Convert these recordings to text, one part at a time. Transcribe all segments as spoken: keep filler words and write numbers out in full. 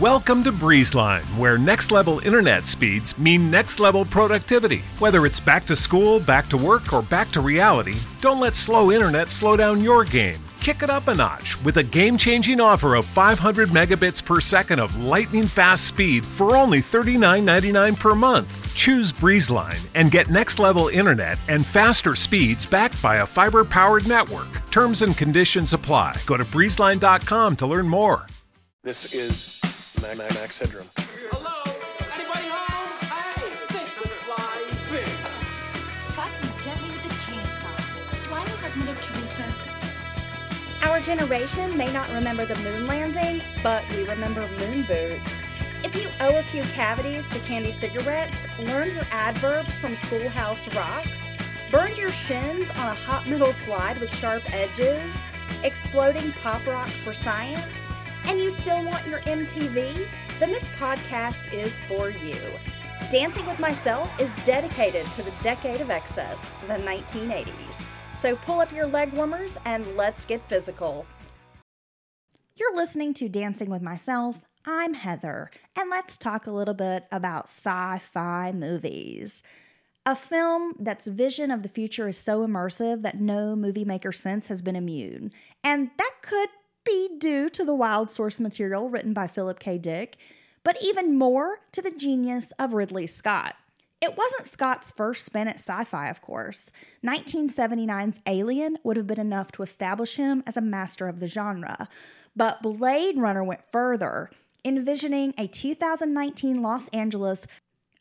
Welcome to BreezeLine, where next-level internet speeds mean next-level productivity. Whether it's back to school, back to work, or back to reality, don't let slow internet slow down your game. Kick it up a notch with a game-changing offer of five hundred megabits per second of lightning-fast speed for only thirty-nine ninety-nine per month. Choose BreezeLine and get next-level internet and faster speeds backed by a fiber-powered network. Terms and conditions apply. Go to breeze line dot com to learn more. This is... Mac syndrome. Hello? Anybody home? Hey! Think with the flying fish. Cut me gently with the chainsaw. Why do you hurt Mother Teresa? Our generation may not remember the moon landing, but we remember moon boots. If you owe a few cavities to candy cigarettes, learn your adverbs from Schoolhouse Rocks, burned your shins on a hot metal slide with sharp edges, exploding pop rocks for science, and you still want your M T V? Then this podcast is for you. Dancing with Myself is dedicated to the decade of excess, the nineteen eighties. So pull up your leg warmers and let's get physical. You're listening to Dancing with Myself. I'm Heather, and let's talk a little bit about sci-fi movies. A film that's vision of the future is so immersive that no movie maker since has been immune. And that could be due to the wild source material written by Philip K. Dick, but even more to the genius of Ridley Scott. It wasn't Scott's first spin at sci-fi, of course. nineteen seventy-nine's Alien would have been enough to establish him as a master of the genre, but Blade Runner went further, envisioning a two thousand nineteen Los Angeles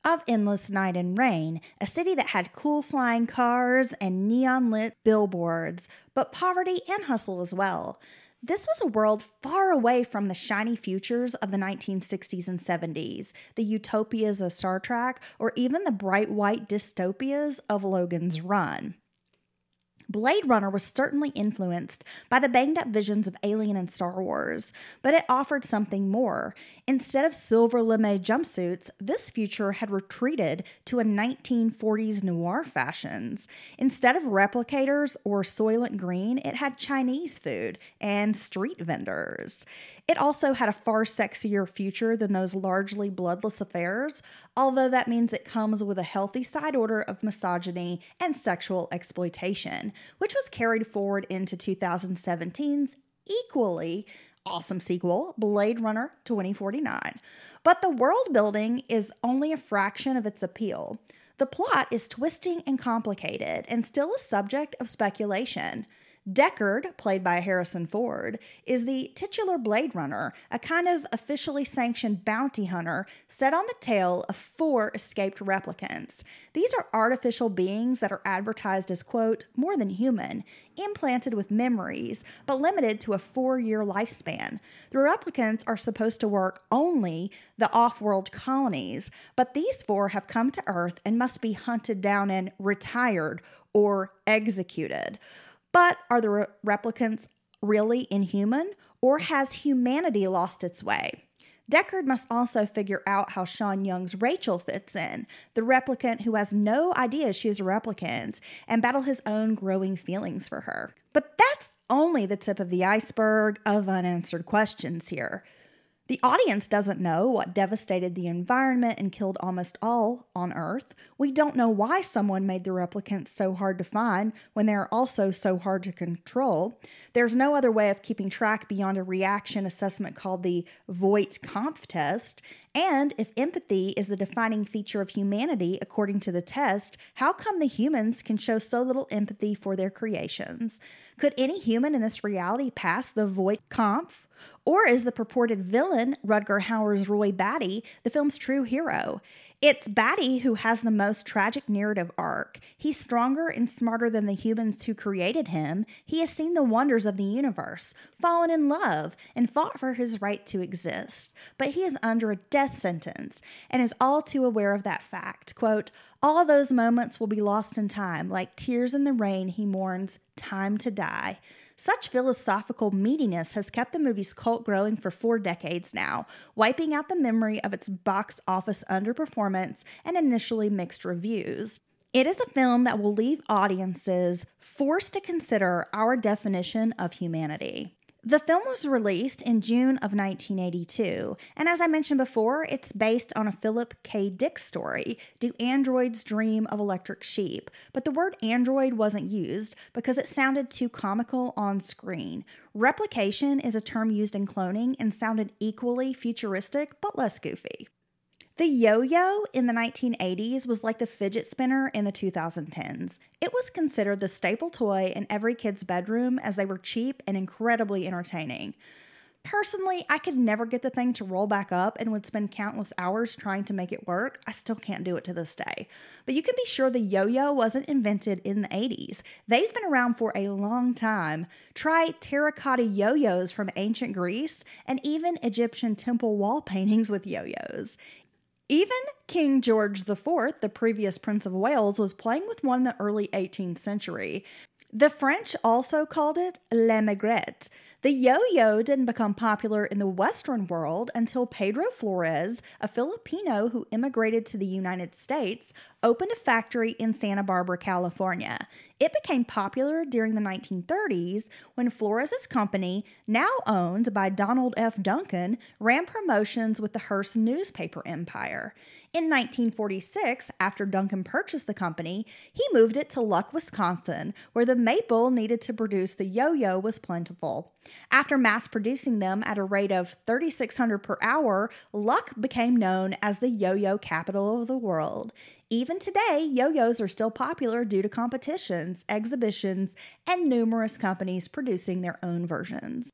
of endless night and rain, a city that had cool flying cars and neon-lit billboards, but poverty and hustle as well. This was a world far away from the shiny futures of the nineteen sixties and seventies, the utopias of Star Trek, or even the bright white dystopias of Logan's Run. Blade Runner was certainly influenced by the banged-up visions of Alien and Star Wars, but it offered something more. Instead of silver lame jumpsuits, this future had retreated to a nineteen forties noir fashions. Instead of replicators or soylent green, it had Chinese food and street vendors. It also had a far sexier future than those largely bloodless affairs, although that means it comes with a healthy side order of misogyny and sexual exploitation, which was carried forward into two thousand seventeen's equally awesome sequel, Blade Runner twenty forty-nine. But the world building is only a fraction of its appeal. The plot is twisting and complicated and still a subject of speculation. Deckard, played by Harrison Ford, is the titular Blade Runner, a kind of officially sanctioned bounty hunter set on the tail of four escaped replicants. These are artificial beings that are advertised as, quote, more than human, implanted with memories, but limited to a four-year lifespan. The replicants are supposed to work only the off-world colonies, but these four have come to Earth and must be hunted down and retired or executed. But are the re- replicants really inhuman, or has humanity lost its way? Deckard must also figure out how Sean Young's Rachel fits in, the replicant who has no idea she is a replicant, and battle his own growing feelings for her. But that's only the tip of the iceberg of unanswered questions here. The audience doesn't know what devastated the environment and killed almost all on Earth. We don't know why someone made the replicants so hard to find when they are also so hard to control. There's no other way of keeping track beyond a reaction assessment called the Voight-Kampff test. And if empathy is the defining feature of humanity, according to the test, how come the humans can show so little empathy for their creations? Could any human in this reality pass the Voight-Kampff? Or is the purported villain, Rutger Hauer's Roy Batty, the film's true hero? It's Batty who has the most tragic narrative arc. He's stronger and smarter than the humans who created him. He has seen the wonders of the universe, fallen in love, and fought for his right to exist. But he is under a death sentence and is all too aware of that fact. Quote, all those moments will be lost in time. Like tears in the rain, he mourns, time to die. Such philosophical meatiness has kept the movie's cult growing for four decades now, wiping out the memory of its box office underperformance and initially mixed reviews. It is a film that will leave audiences forced to consider our definition of humanity. The film was released in June of nineteen eighty-two, and as I mentioned before, it's based on a Philip K. Dick story, Do Androids Dream of Electric Sheep? But the word android wasn't used because it sounded too comical on screen. Replication is a term used in cloning and sounded equally futuristic, but less goofy. The yo-yo in the nineteen eighties was like the fidget spinner in the two thousand tens. It was considered the staple toy in every kid's bedroom as they were cheap and incredibly entertaining. Personally, I could never get the thing to roll back up and would spend countless hours trying to make it work. I still can't do it to this day. But you can be sure the yo-yo wasn't invented in the eighties. They've been around for a long time. Try terracotta yo-yos from ancient Greece and even Egyptian temple wall paintings with yo-yos. Even King George the Fourth, the previous Prince of Wales, was playing with one in the early eighteenth century. The French also called it la maigrette. The yo-yo didn't become popular in the Western world until Pedro Flores, a Filipino who immigrated to the United States, opened a factory in Santa Barbara, California. It became popular during the nineteen thirties when Flores' company, now owned by Donald F. Duncan, ran promotions with the Hearst newspaper empire. In nineteen forty-six, after Duncan purchased the company, he moved it to Luck, Wisconsin, where the maple needed to produce the yo-yo was plentiful. After mass producing them at a rate of thirty-six hundred per hour, Luck became known as the yo-yo capital of the world. Even today, yo-yos are still popular due to competitions, exhibitions, and numerous companies producing their own versions.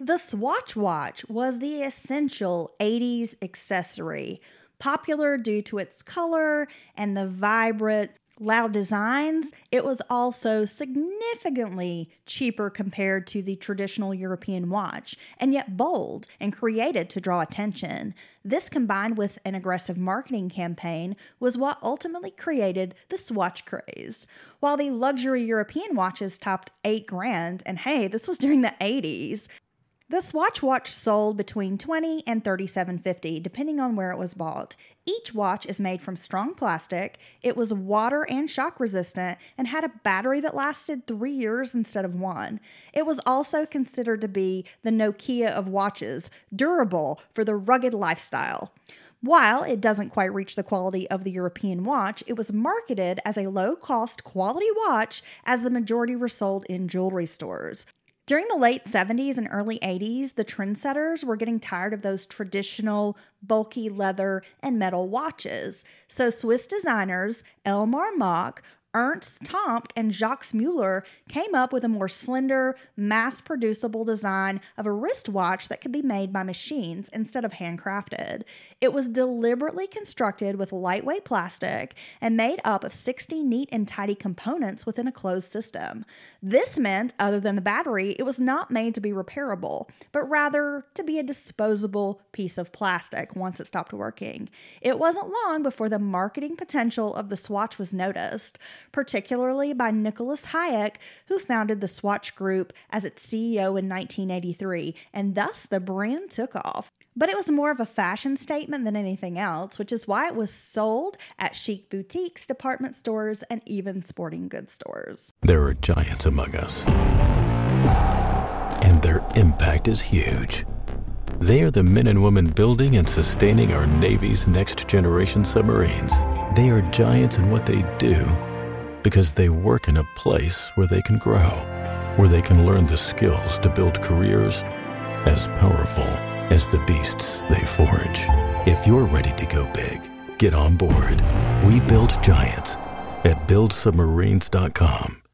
The Swatch watch was the essential eighties accessory, popular due to its color and the vibrant, loud designs. It was also significantly cheaper compared to the traditional European watch, and yet bold and created to draw attention. This, combined with an aggressive marketing campaign, was what ultimately created the Swatch craze. While the luxury European watches topped eight grand, and hey, this was during the eighties, the Swatch watch sold between twenty dollars and thirty-seven dollars and fifty cents, depending on where it was bought. Each watch is made from strong plastic, it was water and shock resistant, and had a battery that lasted three years instead of one. It was also considered to be the Nokia of watches, durable for the rugged lifestyle. While it doesn't quite reach the quality of the European watch, it was marketed as a low-cost quality watch as the majority were sold in jewelry stores. During the late seventies and early eighties, the trendsetters were getting tired of those traditional, bulky leather and metal watches. So Swiss designers Elmar Mock, Ernst Tomp, and Jacques Muller came up with a more slender, mass-producible design of a wristwatch that could be made by machines instead of handcrafted. It was deliberately constructed with lightweight plastic and made up of sixty neat and tidy components within a closed system. This meant, other than the battery, it was not made to be repairable, but rather to be a disposable piece of plastic once it stopped working. It wasn't long before the marketing potential of the Swatch was noticed, particularly by Nicholas Hayek, who founded the Swatch Group as its C E O in nineteen eighty-three, and thus the brand took off. But it was more of a fashion statement than anything else, which is why it was sold at chic boutiques, department stores, and even sporting goods stores. There are giants among us, and their impact is huge. They are the men and women building and sustaining our Navy's next generation submarines. They are giants in what they do, because they work in a place where they can grow, where they can learn the skills to build careers as powerful as the beasts they forge. If you're ready to go big, get on board. We build giants at build submarines dot com.